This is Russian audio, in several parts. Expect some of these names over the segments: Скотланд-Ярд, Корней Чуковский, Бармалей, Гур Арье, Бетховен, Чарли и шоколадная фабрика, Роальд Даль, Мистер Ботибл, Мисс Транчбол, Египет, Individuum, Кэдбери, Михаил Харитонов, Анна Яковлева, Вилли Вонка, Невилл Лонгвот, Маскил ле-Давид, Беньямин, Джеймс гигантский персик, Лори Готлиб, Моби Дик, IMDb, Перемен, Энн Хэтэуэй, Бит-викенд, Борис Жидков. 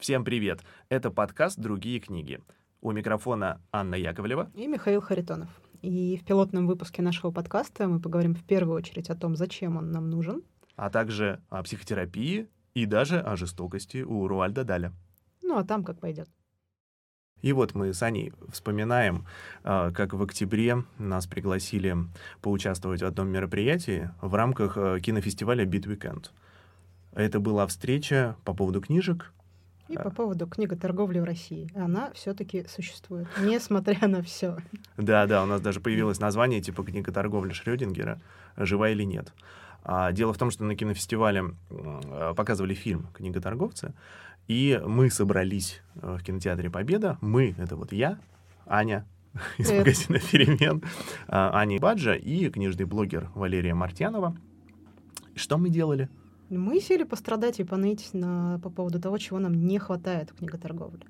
Всем привет! Это подкаст «Другие книги». У микрофона Анна Яковлева и Михаил Харитонов. И в пилотном выпуске нашего подкаста мы поговорим в первую очередь о том, зачем он нам нужен, а также о психотерапии и даже о жестокости у Роальда Даля. Ну а там как пойдет. И вот мы с Аней вспоминаем, как в октябре нас пригласили поучаствовать в одном мероприятии в рамках кинофестиваля «Бит-викенд». Это была встреча по поводу книжек, и по поводу книготорговли в России. Она все-таки существует, несмотря на все. Да, у нас даже появилось название типа книготорговля Шрёдингера «Жива или нет». Дело в том, что на кинофестивале показывали фильм «Книготорговцы», и мы собрались в кинотеатре «Победа». Мы — это вот я, Аня из магазина «Перемен», Аня Баджа и книжный блогер Валерия Мартьянова. Что мы делали? Мы сели пострадать и поныть по поводу того, чего нам не хватает в книготорговле.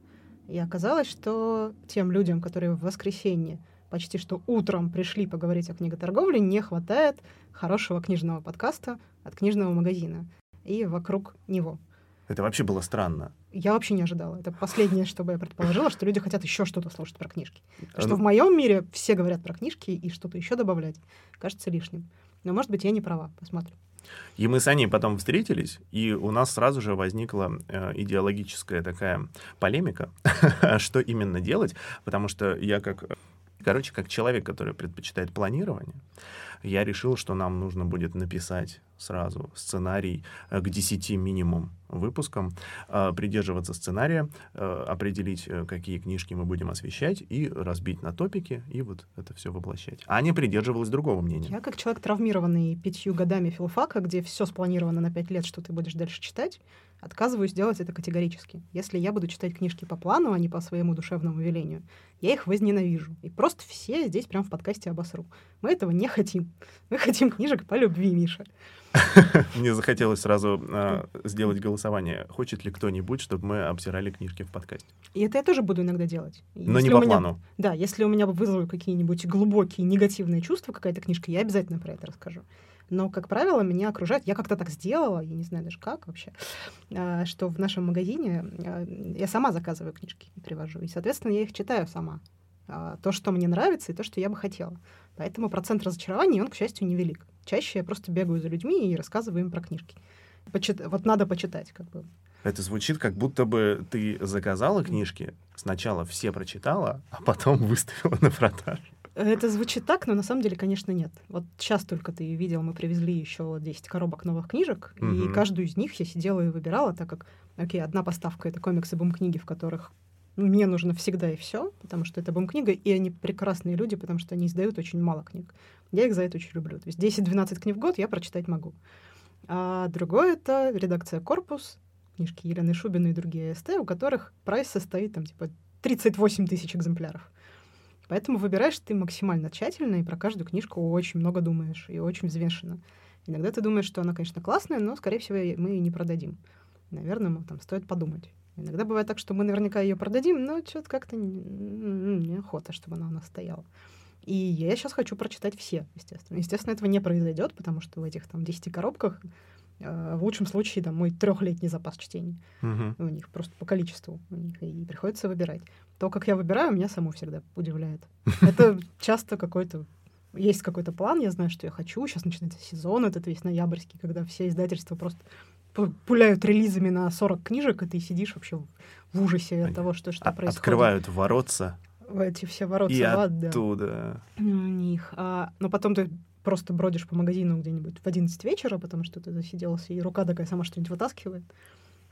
И оказалось, что тем людям, которые в воскресенье почти что утром пришли поговорить о книготорговле, не хватает хорошего книжного подкаста от книжного магазина и вокруг него. Это вообще было странно. Я вообще не ожидала. Это последнее, что бы я предположила, что люди хотят еще что-то слушать про книжки. Что в моем мире все говорят про книжки, и что-то еще добавлять кажется лишним. Но, может быть, я не права. Посмотрим. И мы с Аней потом встретились, и у нас сразу же возникла идеологическая такая полемика, что именно делать, потому что я как человек, который предпочитает планирование, я решил, что нам нужно будет написать сразу сценарий к 10 минимум выпускам, придерживаться сценария, определить, какие книжки мы будем освещать, и разбить на топики, и вот это все воплощать. Аня придерживалась другого мнения. Я как человек, травмированный 5 годами филфака, где все спланировано на 5 лет, что ты будешь дальше читать, отказываюсь делать это категорически. Если я буду читать книжки по плану, а не по своему душевному велению, я их возненавижу. И просто все здесь прям в подкасте обосру. Мы этого не хотим. Мы хотим книжек по любви, Миша. Мне захотелось сразу сделать голосование. Хочет ли кто-нибудь, чтобы мы обсирали книжки в подкасте? И это я тоже буду иногда делать. Но не по плану. Да, если у меня вызовут какие-нибудь глубокие негативные чувства, какая-то книжка, я обязательно про это расскажу. Но, как правило, меня окружают... Я как-то так сделала, я не знаю даже как вообще, что в нашем магазине я сама заказываю книжки и привожу. И, соответственно, я их читаю сама. То, что мне нравится, и то, что я бы хотела. Поэтому процент разочарований, он, к счастью, невелик. Чаще я просто бегаю за людьми и рассказываю им про книжки. Вот надо почитать, как бы. Это звучит, как будто бы ты заказала книжки, сначала все прочитала, а потом выставила на продажу. Это звучит так, но на самом деле, конечно, нет. Вот сейчас только ты видел, мы привезли еще 10 коробок новых книжек, и каждую из них я сидела и выбирала, так как, одна поставка — это комиксы, бум-книги, в которых мне нужно всегда и все, потому что это бум-книга, и они прекрасные люди, потому что они издают очень мало книг. Я их за это очень люблю. То есть 10-12 книг в год я прочитать могу. А другое — это редакция «Корпус», книжки Елены Шубиной и другие СТ, у которых прайс состоит 38 тысяч экземпляров. Поэтому выбираешь ты максимально тщательно, и про каждую книжку очень много думаешь, и очень взвешенно. Иногда ты думаешь, что она, конечно, классная, но, скорее всего, мы ее не продадим. Наверное, стоит подумать. Иногда бывает так, что мы наверняка ее продадим, но что-то как-то неохота, чтобы она у нас стояла. И я сейчас хочу прочитать все, естественно. Естественно, этого не произойдет, потому что в этих 10 коробках в лучшем случае мой 3-летний запас чтений у них, просто по количеству у них, и приходится выбирать. То, как я выбираю, меня само всегда удивляет. Это часто есть какой-то план, я знаю, что я хочу. Сейчас начинается сезон, этот весь ноябрьский, когда все издательства просто пуляют релизами на 40 книжек, и ты сидишь вообще в ужасе от того, что происходит. Открывают воротца. Эти все воротца. И оттуда. У них. Но потом ты просто бродишь по магазину где-нибудь в 11 вечера, потому что ты засиделся, и рука такая сама что-нибудь вытаскивает,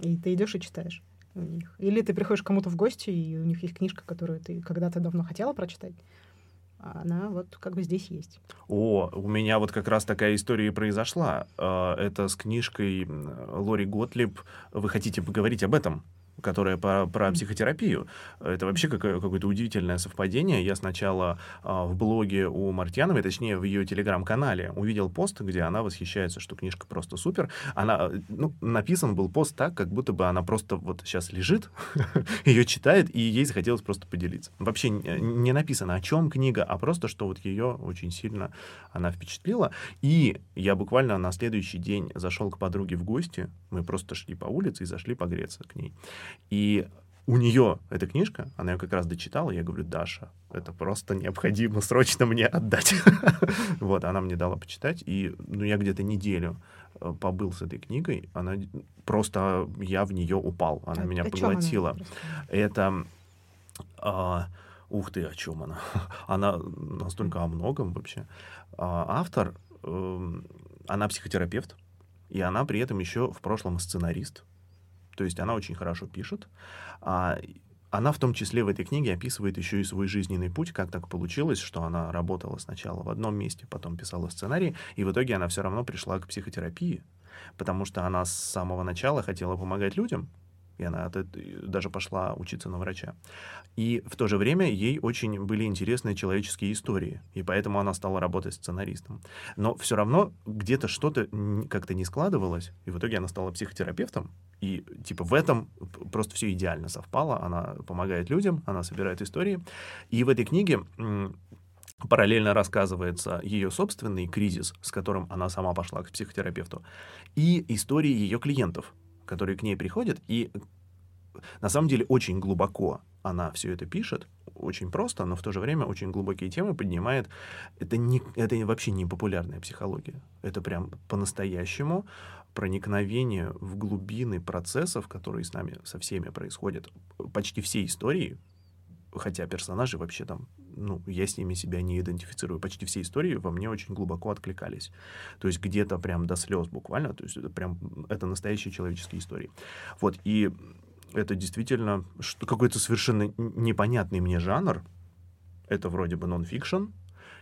и ты идешь и читаешь у них. Или ты приходишь к кому-то в гости, и у них есть книжка, которую ты когда-то давно хотела прочитать, а она здесь есть. О, у меня как раз такая история и произошла. Это с книжкой Лори Готлиб «Вы хотите поговорить об этом?», которая про психотерапию. Это вообще какое-то удивительное совпадение. Я сначала в блоге у Мартьяновой, точнее, в ее телеграм-канале, увидел пост, где она восхищается, что книжка просто супер. Она, написан был пост так, как будто бы она просто сейчас лежит, ее читает, и ей захотелось просто поделиться. Вообще не написано, о чем книга, а просто, что ее очень сильно она впечатлила. И я буквально на следующий день зашел к подруге в гости, мы просто шли по улице и зашли погреться к ней. И у нее эта книжка, она ее как раз дочитала, и я говорю: Даша, это просто необходимо срочно мне отдать. Вот, она мне дала почитать, и я где-то неделю побыл с этой книгой, она просто, я в нее упал, она меня поглотила. Это... Ух ты, о чем она? Она настолько о многом вообще. Автор, она психотерапевт, и она при этом еще в прошлом сценарист. То есть она очень хорошо пишет. Она в том числе в этой книге описывает еще и свой жизненный путь, как так получилось, что она работала сначала в одном месте, потом писала сценарий, и в итоге она все равно пришла к психотерапии, потому что она с самого начала хотела помогать людям, и она даже пошла учиться на врача. И в то же время ей очень были интересны человеческие истории, и поэтому она стала работать сценаристом. Но все равно где-то что-то как-то не складывалось, и в итоге она стала психотерапевтом, и типа в этом просто все идеально совпало. Она помогает людям, она собирает истории. И в этой книге параллельно рассказывается ее собственный кризис, с которым она сама пошла к психотерапевту, и истории ее клиентов, которые к ней приходят, и на самом деле очень глубоко она все это пишет, очень просто, но в то же время очень глубокие темы поднимает. Это вообще не популярная психология. Это прям по-настоящему проникновение в глубины процессов, которые с нами, со всеми происходят. Почти все истории, хотя персонажи вообще там, я с ними себя не идентифицирую, почти все истории во мне очень глубоко откликались. То есть где-то прям до слез буквально, то есть это прям, это настоящие человеческие истории. Вот, и это действительно какой-то совершенно непонятный мне жанр. Это вроде бы нон-фикшн,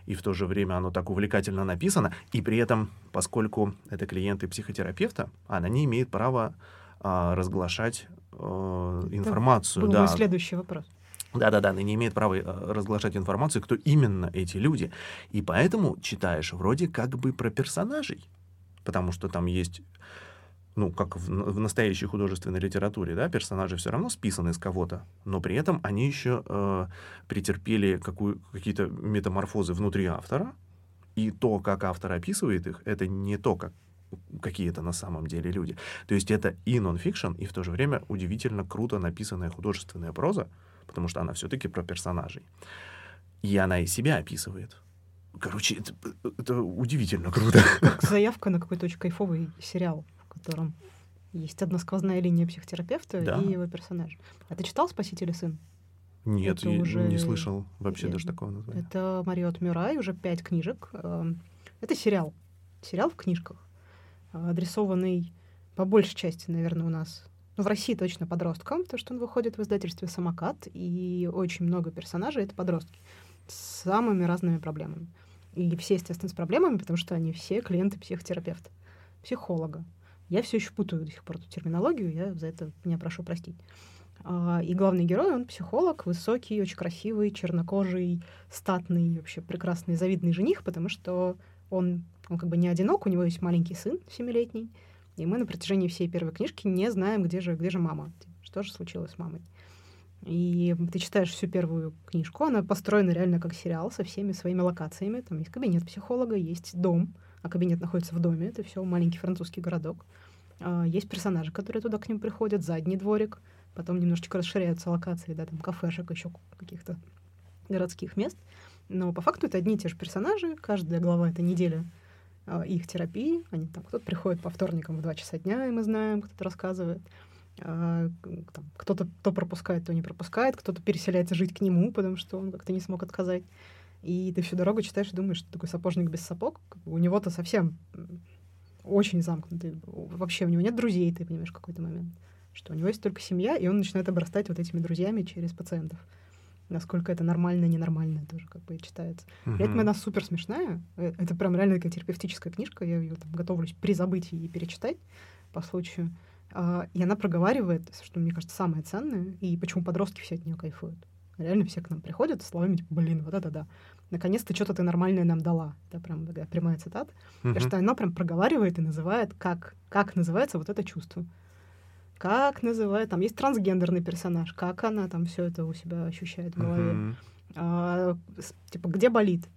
и в то же время оно так увлекательно написано, и при этом, поскольку это клиенты психотерапевта, она не имеет права разглашать информацию. Это был мой следующий вопрос. Да-да-да, она не имеет права разглашать информацию, кто именно эти люди. И поэтому читаешь вроде как бы про персонажей, потому что там есть, как в настоящей художественной литературе, да, персонажи все равно списаны из кого-то, но при этом они еще претерпели какие-то метаморфозы внутри автора, и то, как автор описывает их, это не то, какие это на самом деле люди. То есть это и нон-фикшн, и в то же время удивительно круто написанная художественная проза, потому что она все-таки про персонажей. И она и себя описывает. Короче, это удивительно круто. Как заявка на какой-то очень кайфовый сериал, в котором есть одна сквозная линия психотерапевта, да, и его персонажа. А ты читал «Спаситель и сын»? Нет, это я уже не слышал вообще даже такого названия. Это Мариотт Мюрай, уже 5 книжек. Это сериал. Сериал в книжках, адресованный по большей части, наверное, у нас... в России точно подросткам, потому что он выходит в издательстве «Самокат», и очень много персонажей — это подростки с самыми разными проблемами. И все, естественно, с проблемами, потому что они все клиенты психотерапевта, психолога. Я все еще путаю до сих пор эту терминологию, я за это меня прошу простить. И главный герой, он психолог, высокий, очень красивый, чернокожий, статный, вообще прекрасный, завидный жених, потому что он как бы не одинок, у него есть маленький сын 7-летний, и мы на протяжении всей первой книжки не знаем, где же мама, что же случилось с мамой. И ты читаешь всю первую книжку, она построена реально как сериал со всеми своими локациями. Там есть кабинет психолога, есть дом, а кабинет находится в доме, это все маленький французский городок. Есть персонажи, которые туда к ним приходят, задний дворик, потом немножечко расширяются локации, да, там кафешек, еще каких-то городских мест. Но по факту это одни и те же персонажи, каждая глава — это неделя их терапии. Они там, кто-то приходит по вторникам в 2 часа дня, и мы знаем, кто-то рассказывает. Кто-то то пропускает, то не пропускает, кто-то переселяется жить к нему, потому что он как-то не смог отказать. И ты всю дорогу читаешь и думаешь, что такой сапожник без сапог. У него-то совсем очень замкнутый. Вообще у него нет друзей, ты понимаешь, в какой-то момент. Что у него есть только семья, и он начинает обрастать вот этими друзьями через пациентов. Насколько это нормально, ненормально тоже как бы читается. При этом она супер смешная. Это прям реально такая терапевтическая книжка. Я ее там готовлюсь призабыть и перечитать по случаю. И она проговаривает, что, мне кажется, самое ценное, и почему подростки все от нее кайфуют. Реально все к нам приходят с словами типа: блин, вот это да. Наконец-то что-то ты нормальное нам дала. Это прям такая прямая цитата. Потому что она прям проговаривает и называет, как называется вот это чувство. Как называют, там есть трансгендерный персонаж, как она там все это у себя ощущает в голове. Где болит,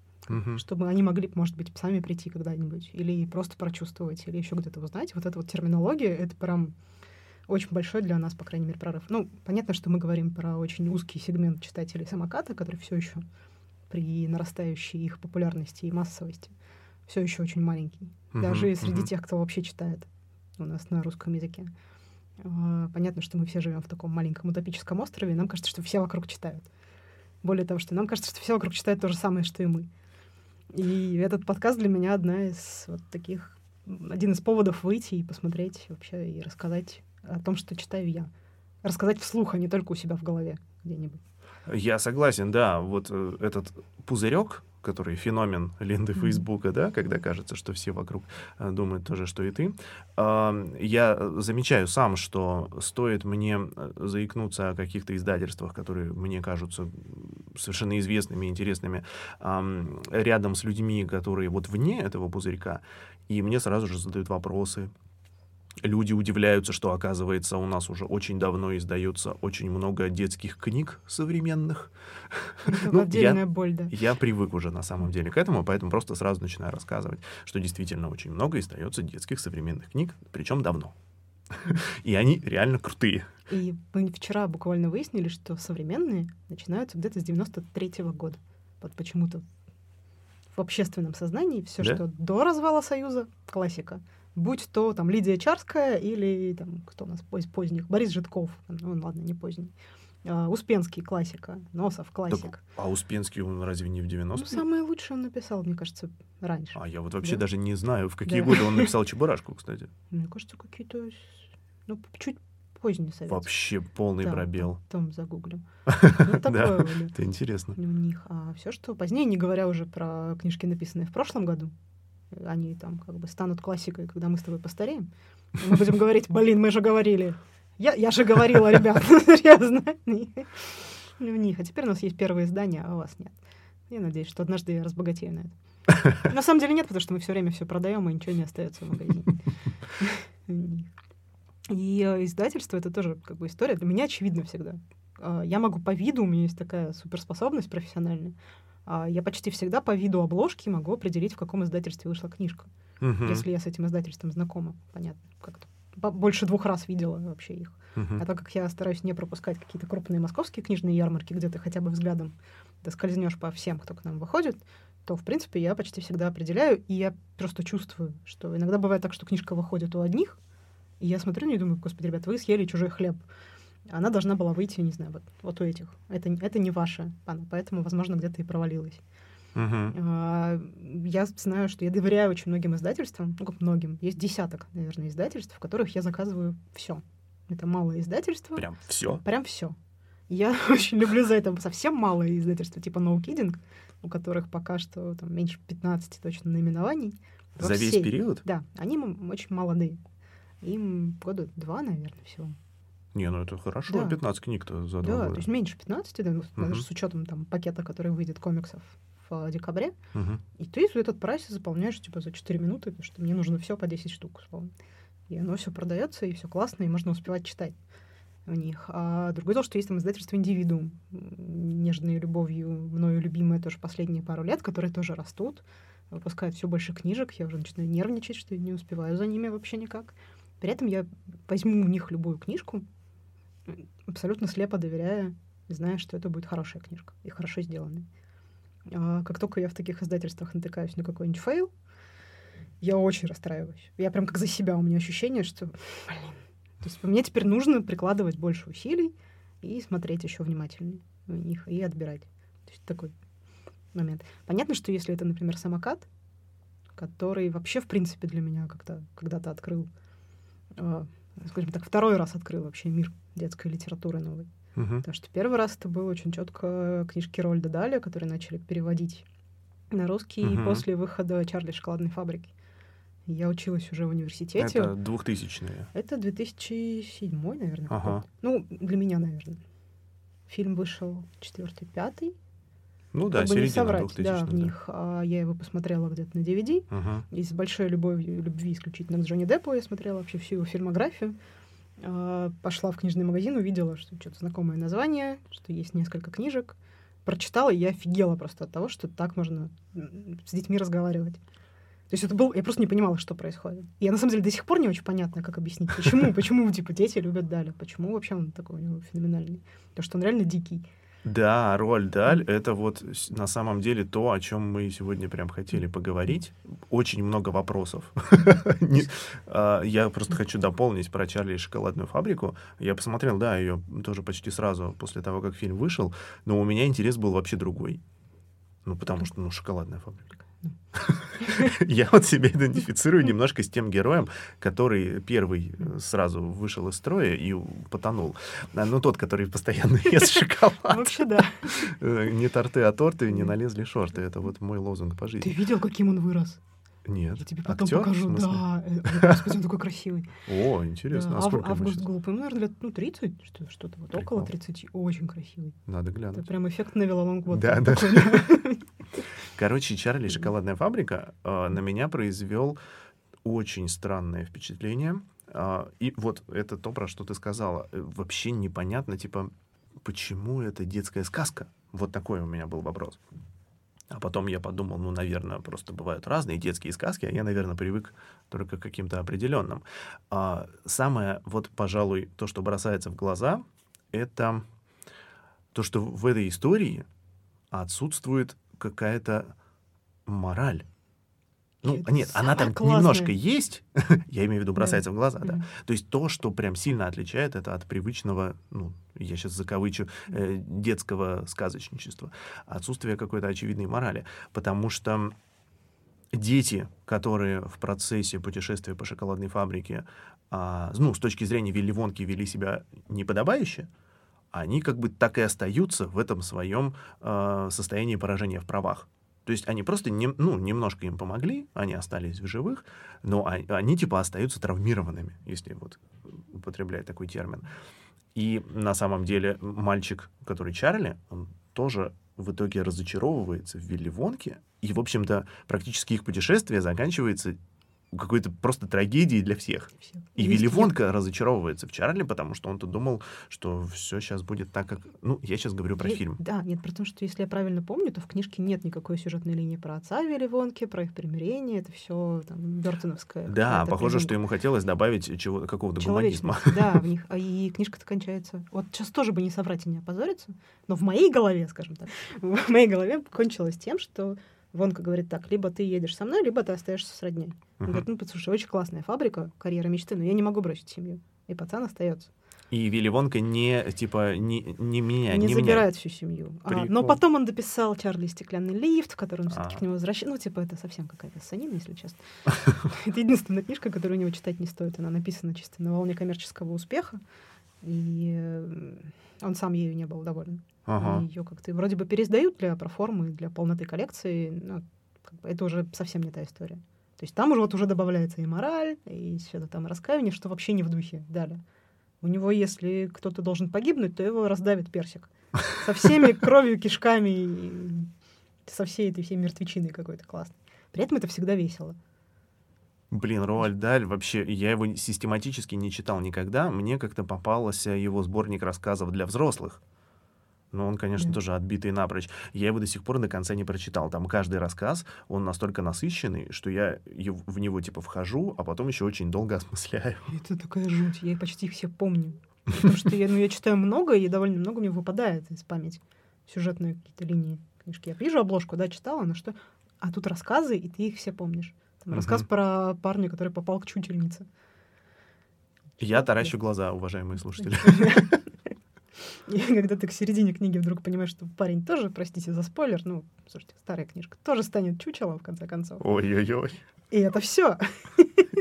чтобы они могли, может быть, сами прийти когда-нибудь, или просто прочувствовать, или еще где-то узнать. Вот эта вот терминология, это прям очень большой для нас, по крайней мере, прорыв. Ну, понятно, что мы говорим про очень узкий сегмент читателей «Самоката», который все еще при нарастающей их популярности и массовости все еще очень маленький. Даже среди тех, кто вообще читает у нас на русском языке. Понятно, что мы все живем в таком маленьком утопическом острове, и нам кажется, что все вокруг читают. Более того, что нам кажется, что все вокруг читают то же самое, что и мы. И этот подкаст для меня один из поводов выйти и посмотреть вообще, и рассказать о том, что читаю я. Рассказать вслух, а не только у себя в голове где-нибудь. Я согласен, да. Вот этот пузырек, который феномен ленты Фейсбука, да, когда кажется, что все вокруг думают то же, что и ты. Я замечаю сам, что стоит мне заикнуться о каких-то издательствах, которые мне кажутся совершенно известными и интересными, рядом с людьми, которые вот вне этого пузырька, и мне сразу же задают вопросы. Люди удивляются, что, оказывается, у нас уже очень давно издается очень много детских книг современных. Ну, отдельная боль, да. Я привык уже на самом деле к этому, поэтому просто сразу начинаю рассказывать, что действительно очень много издается детских современных книг, причем давно. И они реально крутые. И мы вчера буквально выяснили, что современные начинаются где-то с 93-го года. Вот почему-то в общественном сознании все, да? Что до развала Союза, классика. Будь то там Лидия Чарская или там, кто у нас поздних, Борис Жидков, ну ладно, не поздний, Успенский, классика, Носов, классик. Так, а Успенский, он разве не в 90-е? Ну, самое лучшее он написал, мне кажется, раньше. А я вот вообще даже не знаю, в какие годы он написал «Чебурашку», кстати. Мне кажется, какие-то, чуть поздние советы. Вообще полный пробел. Потом загуглим. Да, это интересно. У них, а все, что позднее, не говоря уже про книжки, написанные в прошлом году, они там как бы станут классикой, когда мы с тобой постареем. Мы будем говорить: блин, мы же говорили. Я же говорила, ребят, серьезно. У них. А теперь у нас есть первое издание, а у вас нет. Я надеюсь, что однажды я разбогатею на это. На самом деле нет, потому что мы все время все продаем, и ничего не остается в магазине. И издательство — это тоже как бы история. Для меня очевидно всегда. Я могу по виду, у меня есть такая суперспособность профессиональная. Я почти всегда по виду обложки могу определить, в каком издательстве вышла книжка. Если я с этим издательством знакома, понятно, как-то больше 2 раз видела вообще их. А так как я стараюсь не пропускать какие-то крупные московские книжные ярмарки, где ты хотя бы взглядом скользнешь по всем, кто к нам выходит, то, в принципе, я почти всегда определяю, и я просто чувствую, что иногда бывает так, что книжка выходит у одних, и я смотрю на нее и думаю: господи, ребят, вы съели чужой хлеб. Она должна была выйти, не знаю, вот у этих. Это не ваша, поэтому, возможно, где-то и провалилась. Я знаю, что я доверяю очень многим издательствам, ну, как многим. Есть десяток, наверное, издательств, в которых я заказываю все. Это малое издательство. Прям все? Прям все. Я очень люблю за это совсем малое издательство, типа No Kidding, у которых пока что там меньше 15 точно наименований. За весь период? Да. Они очень молодые. Им года 2, наверное, всего. Не, ну это хорошо, да. 15 книг-то за 2 года. Да, то есть меньше 15, да, даже с учетом там пакета, который выйдет, комиксов в декабре. И ты этот прайс заполняешь типа за 4 минуты, потому что мне нужно все по 10 штук. И оно все продается, и все классно, и можно успевать читать в них. А другое дело, что есть там издательство Individuum, нежной любовью мною любимое тоже последние пару лет, которые тоже растут, выпускают все больше книжек. Я уже начинаю нервничать, что не успеваю за ними вообще никак. При этом я возьму у них любую книжку, абсолютно слепо доверяя, зная, что это будет хорошая книжка и хорошо сделанная. А как только я в таких издательствах натыкаюсь на какой-нибудь фейл, я очень расстраиваюсь. Я прям как за себя, у меня ощущение, что, блин, то есть мне теперь нужно прикладывать больше усилий и смотреть еще внимательнее на них и отбирать. То есть такой момент. Понятно, что если это, например, «Самокат», который вообще, в принципе, для меня как-то когда-то открыл, скажем так, 2-й раз открыл вообще мир детской литературы новой. Потому что 1-й раз это было очень четко книжки Роальда Даля, которые начали переводить на русский после выхода «Чарли и шоколадной фабрики». Я училась уже в университете. Это 2000-е? Это 2007-й, наверное. Ага. Ну, для меня, наверное. Фильм вышел 4-й, 5-й. Ну да, середина 2000-х. Да, в них. Да. Я его посмотрела где-то на DVD. И с большой любви исключительно к Джонни Деппу я смотрела вообще всю его фильмографию. Пошла в книжный магазин, увидела, что-то знакомое название, что есть несколько книжек. Прочитала, и я офигела просто от того, что так можно с детьми разговаривать. То есть это был... Я просто не понимала, что происходит. Я, на самом деле, до сих пор не очень понятно, как объяснить, почему типа, дети любят Даля, почему вообще он такой у него феноменальный. Потому что он реально дикий. Да, Роальд Даль — это вот на самом деле то, о чем мы сегодня прям хотели поговорить. Очень много вопросов. Я просто хочу дополнить про Чарли и шоколадную фабрику. Я посмотрел, да, ее тоже почти сразу после того, как фильм вышел, но у меня интерес был вообще другой. Ну, потому что, шоколадная фабрика. Я вот себя идентифицирую немножко с тем героем, который первый сразу вышел из строя и потонул. Ну, тот, который постоянно ест шоколад. Вообще, да. Не торты, а торты, не налезли шорты. Это вот мой лозунг по жизни. Ты видел, каким он вырос? Нет. Я тебе потом покажу. Да. Господи, он такой красивый. О, интересно. А сколько ему сейчас? Август Голуб, наверное, лет 30, что-то вот около 30. Очень красивый. Надо глянуть. Это прям эффект Невилла Лонгвота. Да. Короче, «Чарли и шоколадная фабрика» на меня произвел очень странное впечатление. И вот это то, про что ты сказала. Вообще непонятно, типа, почему это детская сказка? Вот такой у меня был вопрос. А потом я подумал, наверное, просто бывают разные детские сказки, а я, наверное, привык только к каким-то определенным. Самое, пожалуй, то, что бросается в глаза, это то, что в этой истории отсутствует какая-то мораль. Нет, она там классная. Немножко есть, я имею в виду, бросается в глаза, да. То есть то, что прям сильно отличает это от привычного, я сейчас закавычу, детского сказочничества. Отсутствие какой-то очевидной морали. Потому что дети, которые в процессе путешествия по шоколадной фабрике, с точки зрения Вилли Вонки вели себя неподобающе, они как бы так и остаются в этом своем состоянии поражения в правах. То есть они просто немножко им помогли, они остались в живых, но они типа остаются травмированными, если употреблять такой термин. И на самом деле мальчик, который Чарли, он тоже в итоге разочаровывается в Вилли Вонке, и, в общем-то, практически их путешествие заканчивается какой-то просто трагедией для всех. И Вилли Вонка разочаровывается в Чарли, потому что он-то думал, что все сейчас будет так, как... я сейчас говорю про фильм. Да, нет, потому что, если я правильно помню, то в книжке нет никакой сюжетной линии про отца Вилли Вонки, про их примирение, это все бёртоновское. Да, похоже, что ему хотелось добавить какого-то гуманизма. Да, в них. И книжка-то кончается... Вот сейчас тоже бы не соврать и не опозориться, но в моей голове, скажем так, в моей голове кончилось тем, что Вонка говорит так: либо ты едешь со мной, либо ты остаешься с родней. Он говорит, слушай, очень классная фабрика, карьера мечты, но я не могу бросить семью. И пацан остается. И Вилли Вонка не забирает всю семью. Но потом он дописал «Чарли и стеклянный лифт», в который он все-таки к нему возвращается. Это совсем какая-то санина, если честно. Это единственная книжка, которую у него читать не стоит. Она написана чисто на волне коммерческого успеха. И он сам ею не был доволен. Ее как-то вроде бы переиздают для проформы, для полноты коллекции, но это уже совсем не та история. То есть там уже уже добавляется и мораль, и все там раскаяние, что вообще не в духе Даля. У него, если кто-то должен погибнуть, то его раздавит персик. Со всеми кровью, кишками, со всей этой всей мертвечиной какой-то классной. При этом это всегда весело. Блин, Роальд Даль, вообще, я его систематически не читал никогда. Мне как-то попался его сборник рассказов для взрослых. Но он, конечно, тоже отбитый напрочь. Я его до сих пор до конца не прочитал. Там каждый рассказ, он настолько насыщенный, что я в него вхожу, а потом еще очень долго осмысляю. Это такая жуть, я почти их все помню. Потому что я читаю много, и довольно много мне выпадает из памяти сюжетные какие-то линии книжки. Я вижу обложку, читала, но что... А тут рассказы, и ты их все помнишь. Там рассказ про парня, который попал к чудельнице. Я таращу глаза, уважаемые слушатели. И когда ты к середине книги вдруг понимаешь, что парень тоже, простите за спойлер, слушайте, старая книжка, тоже станет чучелом, в конце концов. Ой-ой-ой. И это все.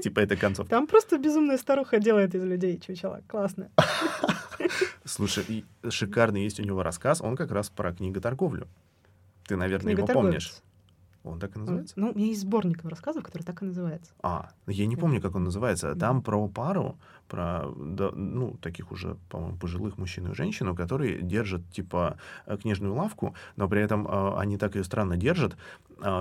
Типа это концовка. Там просто безумная старуха делает из людей чучела. Классно. Слушай, шикарный есть у него рассказ, он как раз про книготорговлю. Ты, наверное, его помнишь. Он так и называется? У меня есть сборник рассказов, который так и называется. Я не помню, как он называется. Там про пару, таких уже, по-моему, пожилых мужчину и женщину, которые держат, книжную лавку, но при этом они так ее странно держат,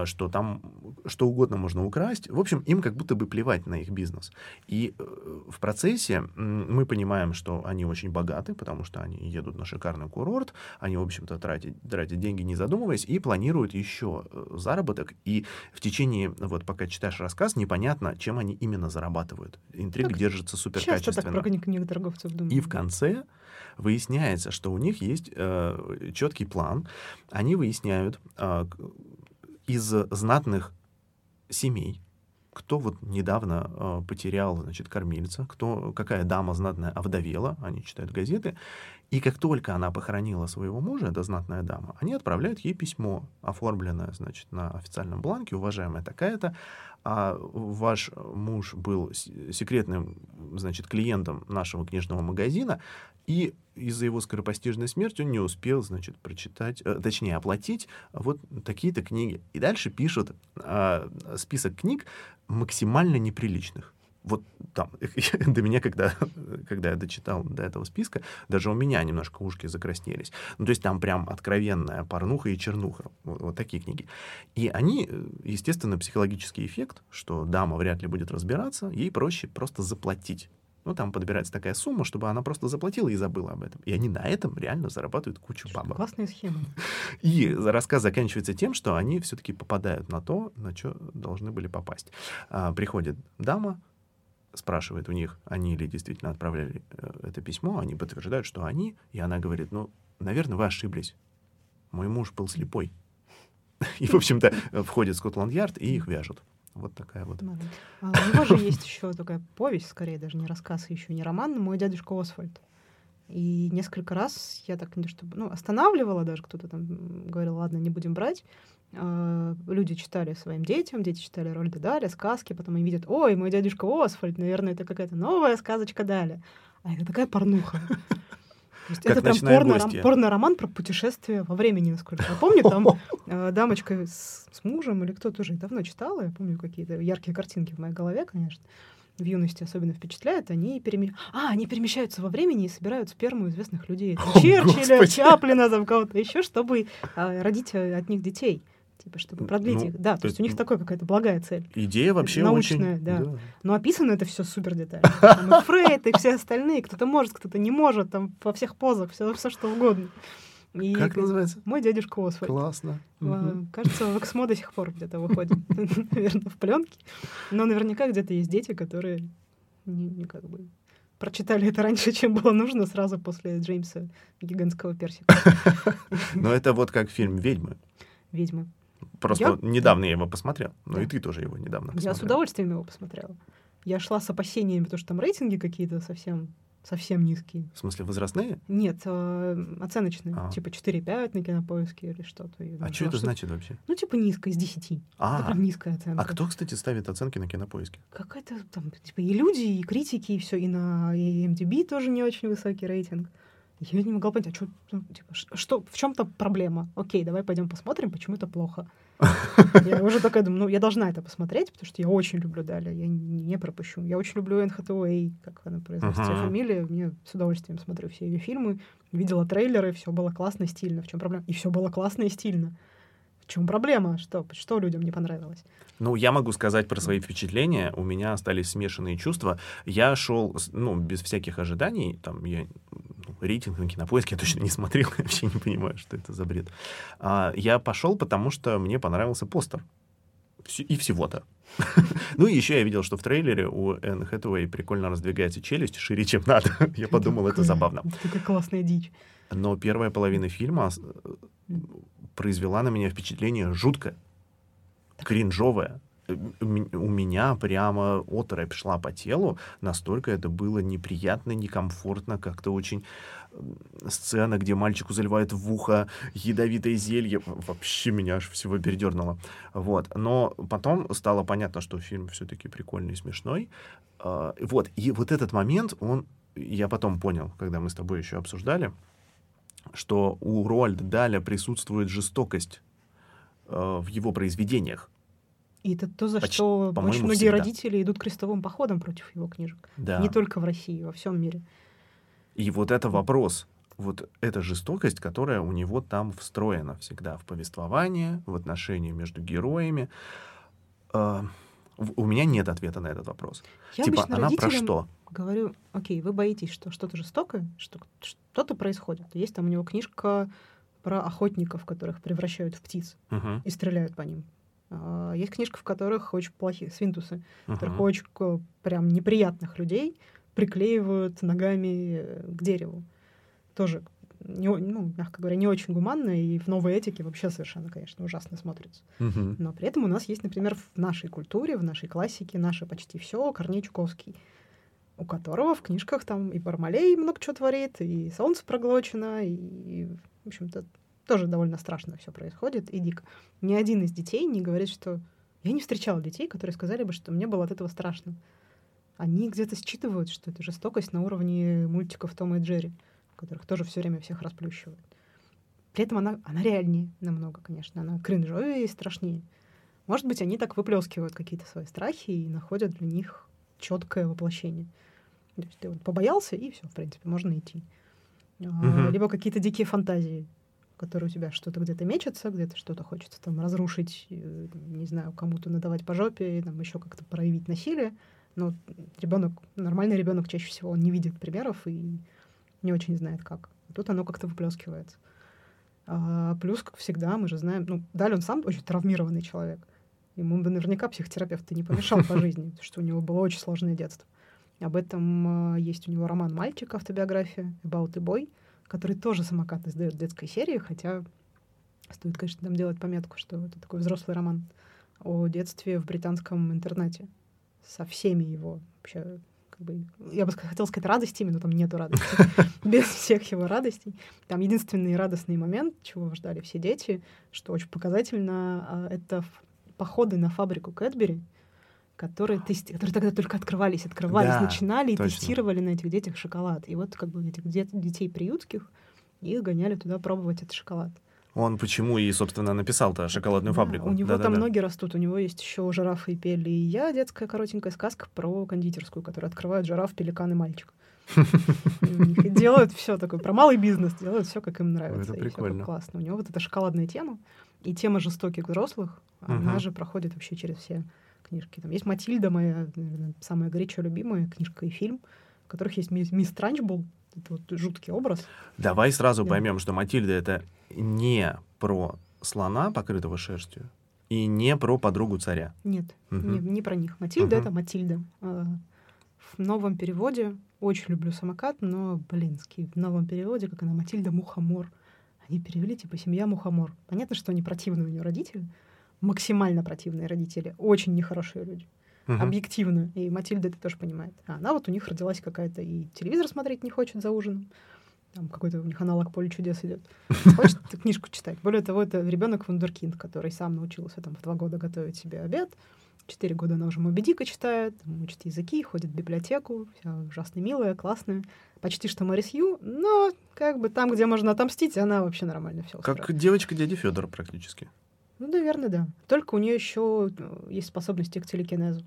что там что угодно можно украсть. В общем, им как будто бы плевать на их бизнес. И в процессе мы понимаем, что они очень богаты, потому что они едут на шикарный курорт, они, в общем-то, тратят деньги, не задумываясь, и планируют еще заработок. И в течение, вот пока читаешь рассказ, непонятно, чем они именно зарабатывают. Интрига так держится суперкачественно. Часто так про книгу торговцев думают. И в конце выясняется, что у них есть четкий план. Они выясняют из знатных семей, кто вот недавно потерял, значит, кормильца, какая дама знатная овдовела, они читают газеты, и как только она похоронила своего мужа, эта знатная дама, они отправляют ей письмо, оформленное, значит, на официальном бланке: уважаемая такая-то, ваш муж был секретным, значит, клиентом нашего книжного магазина, и из-за его скоропостижной смерти он не успел, значит, оплатить вот такие-то книги. И дальше пишут список книг максимально неприличных. Вот там, до меня, когда я дочитал до этого списка, даже у меня немножко ушки закраснелись. Ну, то есть там прям откровенная порнуха и чернуха. Вот такие книги. И они, естественно, психологический эффект, что дама вряд ли будет разбираться, ей проще просто заплатить. Ну, там подбирается такая сумма, чтобы она просто заплатила и забыла об этом. И они на этом реально зарабатывают кучу бабок. Классная схема. И рассказ заканчивается тем, что они все-таки попадают на то, на что должны были попасть. Приходит дама, спрашивает у них, они ли действительно отправляли это письмо, они подтверждают, что они, и она говорит: ну, наверное, вы ошиблись. Мой муж был слепой. И, в общем-то, входит Скотланд-Ярд, и их вяжут. Вот такая вот. У него же есть еще такая повесть, скорее даже не рассказ, еще не роман, «Мой дядюшка Освальд». И несколько раз я так останавливала, даже кто-то там говорил: ладно, не будем брать. Люди читали своим детям, дети читали Роальда Даля, сказки, потом они видят: ой, «Мой дядюшка Освальд», наверное, это какая-то новая сказочка Даля. А это такая порнуха. То есть это прям порно-роман про путешествие во времени, насколько я помню. Там дамочка с мужем или кто-то уже давно читала. Я помню какие-то яркие картинки в моей голове, конечно. В юности особенно впечатляет. Они перемещаются во времени и собирают сперму известных людей. Черчилля, Чаплина, там кого-то еще, чтобы родить от них детей. Чтобы продлить их. Да, то есть у них такая какая-то благая цель. Идея вообще научная, очень... Да. Но описано это все супер детально. Там и Фрейд, и все остальные. Кто-то может, кто-то не может. Там во всех позах, все что угодно. И как называется? «Мой дядюшка Освальд». Классно. Кажется, в Эксмо до сих пор где-то выходит. Наверное, в пленке. Но наверняка где-то есть дети, которые прочитали это раньше, чем было нужно, сразу после Джеймса гигантского персика. Но это вот как фильм «Ведьмы». Просто недавно я его посмотрел. Ну и ты тоже его недавно посмотрела. Я с удовольствием его посмотрела. Я шла с опасениями, потому что там рейтинги какие-то совсем низкие. В смысле, возрастные? Нет, оценочные. Типа 4,5 на Кинопоиске или что-то. Что это значит вообще? Ну, типа низко, из 10. Это прям низкая оценка. А кто, кстати, ставит оценки на Кинопоиске? Какая-то там, типа, и люди, и критики, и все. И на IMDb тоже не очень высокий рейтинг. Я не могла понять, в чем-то проблема. Окей, давай пойдем посмотрим, почему это плохо. Я уже такая думаю, я должна это посмотреть, потому что я очень люблю Даля, я не пропущу. Я очень люблю Энн Хэтэуэй, как она произносит ее фамилию. Я с удовольствием смотрю все ее фильмы, видела трейлеры, все было классно и стильно. В чем проблема? И все было классно и стильно. В чем проблема? Что людям не понравилось? Ну, я могу сказать про свои впечатления. У меня остались смешанные чувства. Я шел, без всяких ожиданий. Там я рейтинг на Кинопоиске я точно не смотрел. Я вообще не понимаю, что это за бред. Я пошел, потому что мне понравился постер. И всего-то. Ну и еще я видел, что в трейлере у Энн Хэтэуэй прикольно раздвигается челюсть шире, чем надо. Я подумал, это забавно. Такая классная дичь. Но первая половина фильма произвела на меня впечатление жуткое, кринжовое. У меня прямо оторопь шла по телу. Настолько это было неприятно, некомфортно. Как-то очень... Сцена, где мальчику заливает в ухо ядовитое зелье. Вообще меня аж всего передернуло. Вот. Но потом стало понятно, что фильм все-таки прикольный и смешной. Вот. И вот этот момент, я потом понял, когда мы с тобой еще обсуждали, что у Роальда Даля присутствует жестокость в его произведениях. И это то, за что очень многие родители идут крестовым походом против его книжек. Да. Не только в России, во всем мире. И вот это вопрос. вот эта жестокость, которая у него там встроена всегда в повествование, в отношения между героями. У меня нет ответа на этот вопрос. Я типа, она про что? Говорю, окей, вы боитесь, что что-то жестокое, что что-то происходит. Есть там у него книжка про охотников, которых превращают в птиц и стреляют по ним. Есть книжка, в которых очень плохие свинтусы, в которых очень прям неприятных людей приклеивают ногами к дереву. Тоже, мягко говоря, не очень гуманно, и в новой этике вообще совершенно, конечно, ужасно смотрится. Но при этом у нас есть, например, в нашей культуре, в нашей классике, наше почти все Корней Чуковский, у которого в книжках там и Бармалей много чего творит, и солнце проглочено, и, в общем-то, тоже довольно страшно все происходит, и дико. Ни один из детей не говорит, что... Я не встречала детей, которые сказали бы, что мне было от этого страшно. Они где-то считывают, что это жестокость на уровне мультиков Тома и Джерри, которых тоже все время всех расплющивают. При этом она реальнее намного, конечно. Она кринжовее и страшнее. Может быть, они так выплескивают какие-то свои страхи и находят для них четкое воплощение. То есть ты вот побоялся, и все, в принципе, можно идти. Либо какие-то дикие фантазии, который у тебя что-то где-то мечется, где-то что-то хочется там разрушить, не знаю, кому-то надавать по жопе, там еще как-то проявить насилие. Но ребенок, нормальный ребенок чаще всего, он не видит примеров и не очень знает как. Тут оно как-то выплескивается. Плюс, как всегда, мы же знаем, Даль он сам очень травмированный человек. Ему бы наверняка психотерапевт не помешал по жизни, потому что у него было очень сложное детство. Об этом есть у него роман «Мальчик», автобиография, «About the Boy», который тоже «Самокат» издает в детской серии, хотя стоит, конечно, там делать пометку, что это такой взрослый роман о детстве в британском интернате со всеми его вообще, я бы хотела сказать радостями, но там нету радости, без всех его радостей. Там единственный радостный момент, чего ждали все дети, что очень показательно, это походы на фабрику Кэдбери, которые тогда только открывались, да, начинали и тестировали на этих детях шоколад. И вот как бы этих детей приютских их гоняли туда пробовать этот шоколад. Он почему и, собственно, написал-то «Шоколадную фабрику». У него там ноги растут. У него есть еще «Жирафы и пели», и я, детская коротенькая сказка про кондитерскую, которую открывают жираф, пеликан и мальчик. Делают все такое, про малый бизнес, делают все, как им нравится. Это прикольно. Классно. У него вот эта шоколадная тема, и тема жестоких взрослых, она же проходит вообще через все книжки. Там есть «Матильда», моя, наверное, самая горячо любимая книжка и фильм, в которых есть мисс Транчбол. Это вот жуткий образ. Давай сразу поймем, что «Матильда» — это не про слона, покрытого шерстью, и не про подругу царя. Нет, не про них. «Матильда» — это «Матильда». В новом переводе очень люблю «Самокат», но, в новом переводе, как она, «Матильда Мухомор». Они перевели типа «Семья Мухомор». Понятно, что они противные у нее родители, максимально противные родители, очень нехорошие люди, объективно. И Матильда это тоже понимает. А она вот у них родилась какая-то, и телевизор смотреть не хочет за ужином. Там какой-то у них аналог «Поле чудес» идет. Хочет книжку читать. Более того, это ребенок вундеркинд, который сам научился там в 2 года готовить себе обед. 4 года она уже «Моби Дика» читает, учит языки, ходит в библиотеку, вся ужасно милая, классная. Почти что Мэри Сью, но как бы там, где можно отомстить, она вообще нормально все устроит. Как девочка дяди Федора практически. Наверное, да. Только у нее еще есть способности к телекинезу.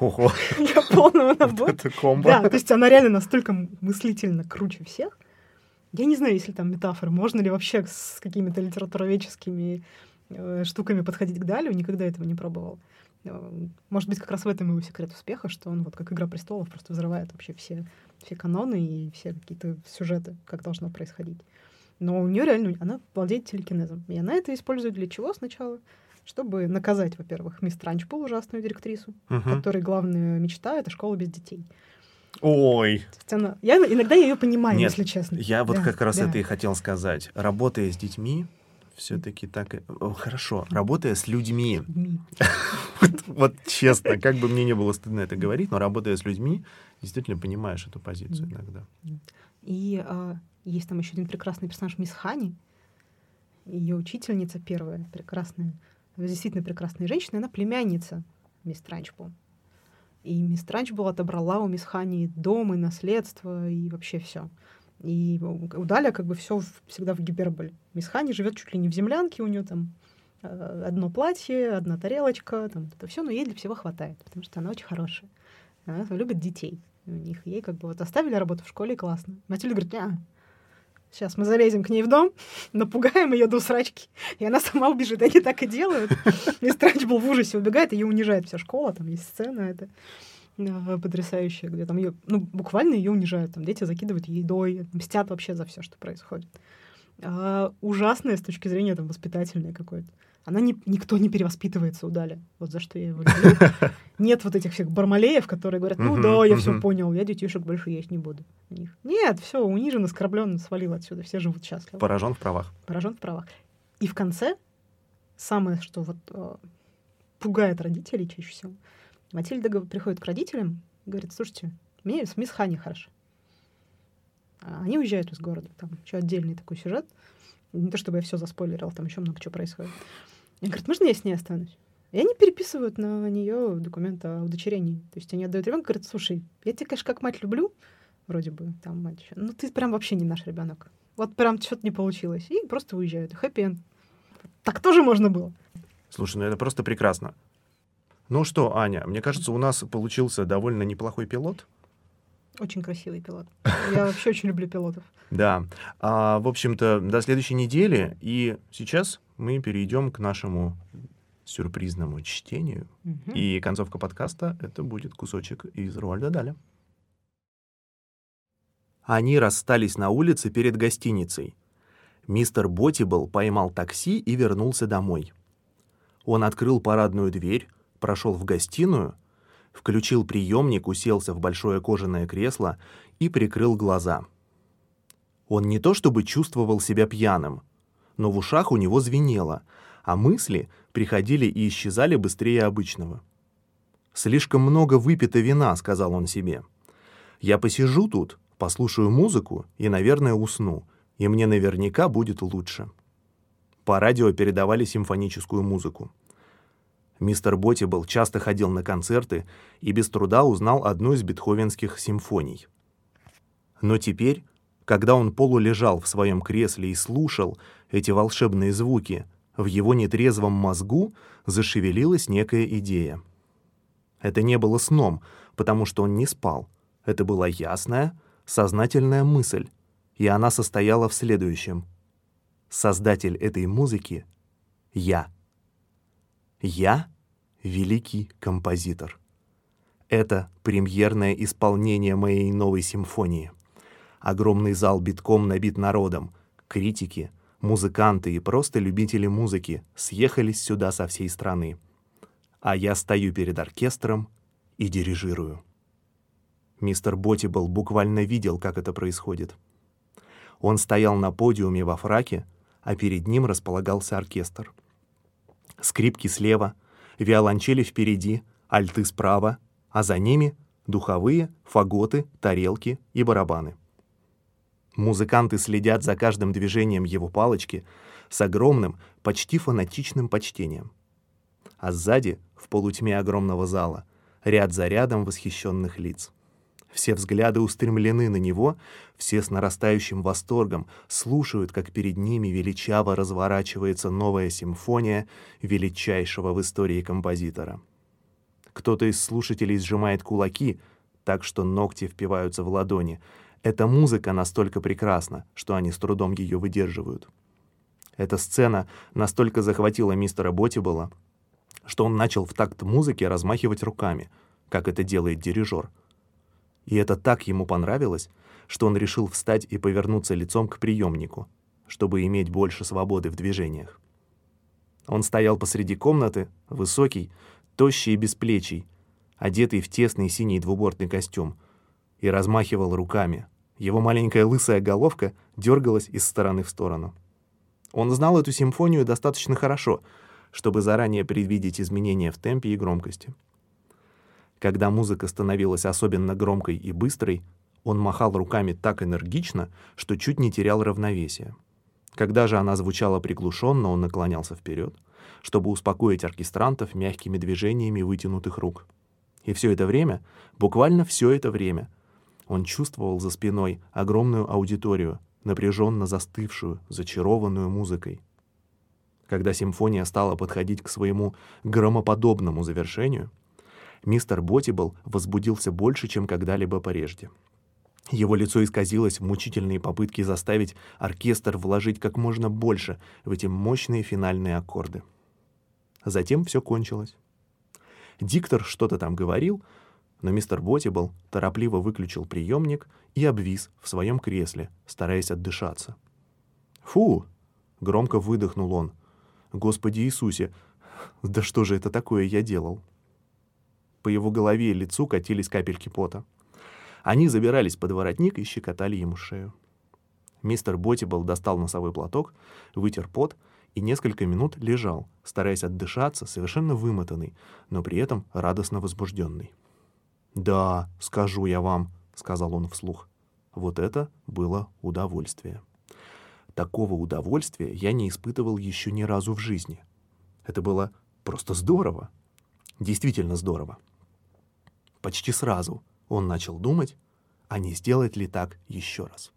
Ого! Для полного набора. Это комбо. Да, то есть она реально настолько мыслительно круче всех. Я не знаю, если там метафоры, можно ли вообще с какими-то литературоведческими штуками подходить к Далю. Никогда этого не пробовала. Может быть, как раз в этом его секрет успеха, что он вот как «Игра престолов» просто взрывает вообще все каноны и все какие-то сюжеты, как должно происходить. Но у нее реально, она владеет телекинезом. И она это использует для чего сначала? Чтобы наказать, во-первых, мисс Транчбол, ужасную директрису, которой главная мечта — это школа без детей. Ой! Я иногда ее понимаю, если честно. Я вот как раз это и хотел сказать. Работая с детьми, все-таки так... Хорошо, работая с людьми. Вот честно, как бы мне не было стыдно это говорить, но работая с людьми, действительно понимаешь эту позицию иногда. И... Есть там еще один прекрасный персонаж, мисс Хани, ее учительница первая, прекрасная, действительно прекрасная женщина, она племянница мисс Транчбол. И мисс Транчбол отобрала у мисс Хани дом и наследство, и вообще все. И у Даля как бы все всегда в гиперболе. Мисс Хани живет чуть ли не в землянке, у нее там одно платье, одна тарелочка, там это все, но ей для всего хватает, потому что она очень хорошая. Она любит детей. Ей как бы вот оставили работу в школе, классно. Матильда говорит, Сейчас мы залезем к ней в дом, напугаем ее до усрачки, и она сама убежит. Они так и делают. Мисс Транчбол в ужасе убегает, ее унижает вся школа, там есть сцена эта потрясающая, где там ее, буквально ее унижают, там дети закидывают едой, мстят вообще за все, что происходит. Ужасное с точки зрения там воспитательное какое-то. Она никто не перевоспитывается у Дали. Вот за что я его люблю. Нет вот этих всех бармалеев, которые говорят, я все понял, я детишек больше есть не буду. Нет, все, унижен, оскорблен, свалил отсюда. Все живут счастливо. Поражен в правах. И в конце, самое, что вот пугает родителей чаще всего, Матильда приходит к родителям и говорит, слушайте, мне с мисс Хани хорошо. Они уезжают из города. Там еще отдельный такой сюжет. Не то чтобы я все заспойлерила, там еще много чего происходит. Они говорят, можно я с ней останусь? И они переписывают на нее документ о удочерении. То есть они отдают ребенка и говорят, слушай, я тебя, конечно, как мать люблю, вроде бы, там, мать еще, но ты прям вообще не наш ребенок. Вот прям что-то не получилось. И просто уезжают. Хэппи-энд. Так тоже можно было. Слушай, это просто прекрасно. Ну что, Аня, мне кажется, у нас получился довольно неплохой пилот. Очень красивый пилот. Я вообще очень люблю пилотов. Да. В общем-то, до следующей недели. И сейчас мы перейдем к нашему сюрпризному чтению. И концовка подкаста — это будет кусочек из Роальда Даля. Они расстались на улице перед гостиницей. Мистер Ботибл поймал такси и вернулся домой. Он открыл парадную дверь, прошел в гостиную, включил приемник, уселся в большое кожаное кресло и прикрыл глаза. Он не то чтобы чувствовал себя пьяным, но в ушах у него звенело, а мысли приходили и исчезали быстрее обычного. «Слишком много выпито вина», — сказал он себе. «Я посижу тут, послушаю музыку и, наверное, усну, и мне наверняка будет лучше». По радио передавали симфоническую музыку. Мистер Ботибл часто ходил на концерты и без труда узнал одну из бетховенских симфоний. Но теперь, когда он полулежал в своем кресле и слушал эти волшебные звуки, в его нетрезвом мозгу зашевелилась некая идея. Это не было сном, потому что он не спал. Это была ясная, сознательная мысль, и она состояла в следующем. Создатель этой музыки — я. Я — великий композитор. Это премьерное исполнение моей новой симфонии. Огромный зал битком набит народом. Критики, музыканты и просто любители музыки съехались сюда со всей страны. А я стою перед оркестром и дирижирую. Мистер Ботибл буквально видел, как это происходит. Он стоял на подиуме во фраке, а перед ним располагался оркестр. Скрипки слева, виолончели впереди, альты справа, а за ними духовые, фаготы, тарелки и барабаны. Музыканты следят за каждым движением его палочки с огромным, почти фанатичным почтением. А сзади, в полутьме огромного зала, ряд за рядом восхищенных лиц. Все взгляды устремлены на него, все с нарастающим восторгом слушают, как перед ними величаво разворачивается новая симфония величайшего в истории композитора. Кто-то из слушателей сжимает кулаки, так что ногти впиваются в ладони. Эта музыка настолько прекрасна, что они с трудом ее выдерживают. Эта сцена настолько захватила мистера Ботибла, что он начал в такт музыки размахивать руками, как это делает дирижер. И это так ему понравилось, что он решил встать и повернуться лицом к приемнику, чтобы иметь больше свободы в движениях. Он стоял посреди комнаты, высокий, тощий и бесплечий, одетый в тесный синий двубортный костюм, и размахивал руками. Его маленькая лысая головка дергалась из стороны в сторону. Он знал эту симфонию достаточно хорошо, чтобы заранее предвидеть изменения в темпе и громкости. Когда музыка становилась особенно громкой и быстрой, он махал руками так энергично, что чуть не терял равновесие. Когда же она звучала приглушенно, он наклонялся вперед, чтобы успокоить оркестрантов мягкими движениями вытянутых рук. И все это время, буквально все это время, он чувствовал за спиной огромную аудиторию, напряженно застывшую, зачарованную музыкой. Когда симфония стала подходить к своему громоподобному завершению, мистер Ботибл возбудился больше, чем когда-либо прежде. Его лицо исказилось в мучительные попытки заставить оркестр вложить как можно больше в эти мощные финальные аккорды. Затем все кончилось. Диктор что-то там говорил, но мистер Ботибл торопливо выключил приемник и обвис в своем кресле, стараясь отдышаться. «Фу!» — громко выдохнул он. «Господи Иисусе! Да что же это такое я делал?» По его голове и лицу катились капельки пота. Они забирались под воротник и щекотали ему шею. Мистер Ботибл достал носовой платок, вытер пот и несколько минут лежал, стараясь отдышаться, совершенно вымотанный, но при этом радостно возбужденный. «Да, скажу я вам», — сказал он вслух. «Вот это было удовольствие. Такого удовольствия я не испытывал еще ни разу в жизни. Это было просто здорово. Действительно здорово». Почти сразу он начал думать, а не сделать ли так еще раз.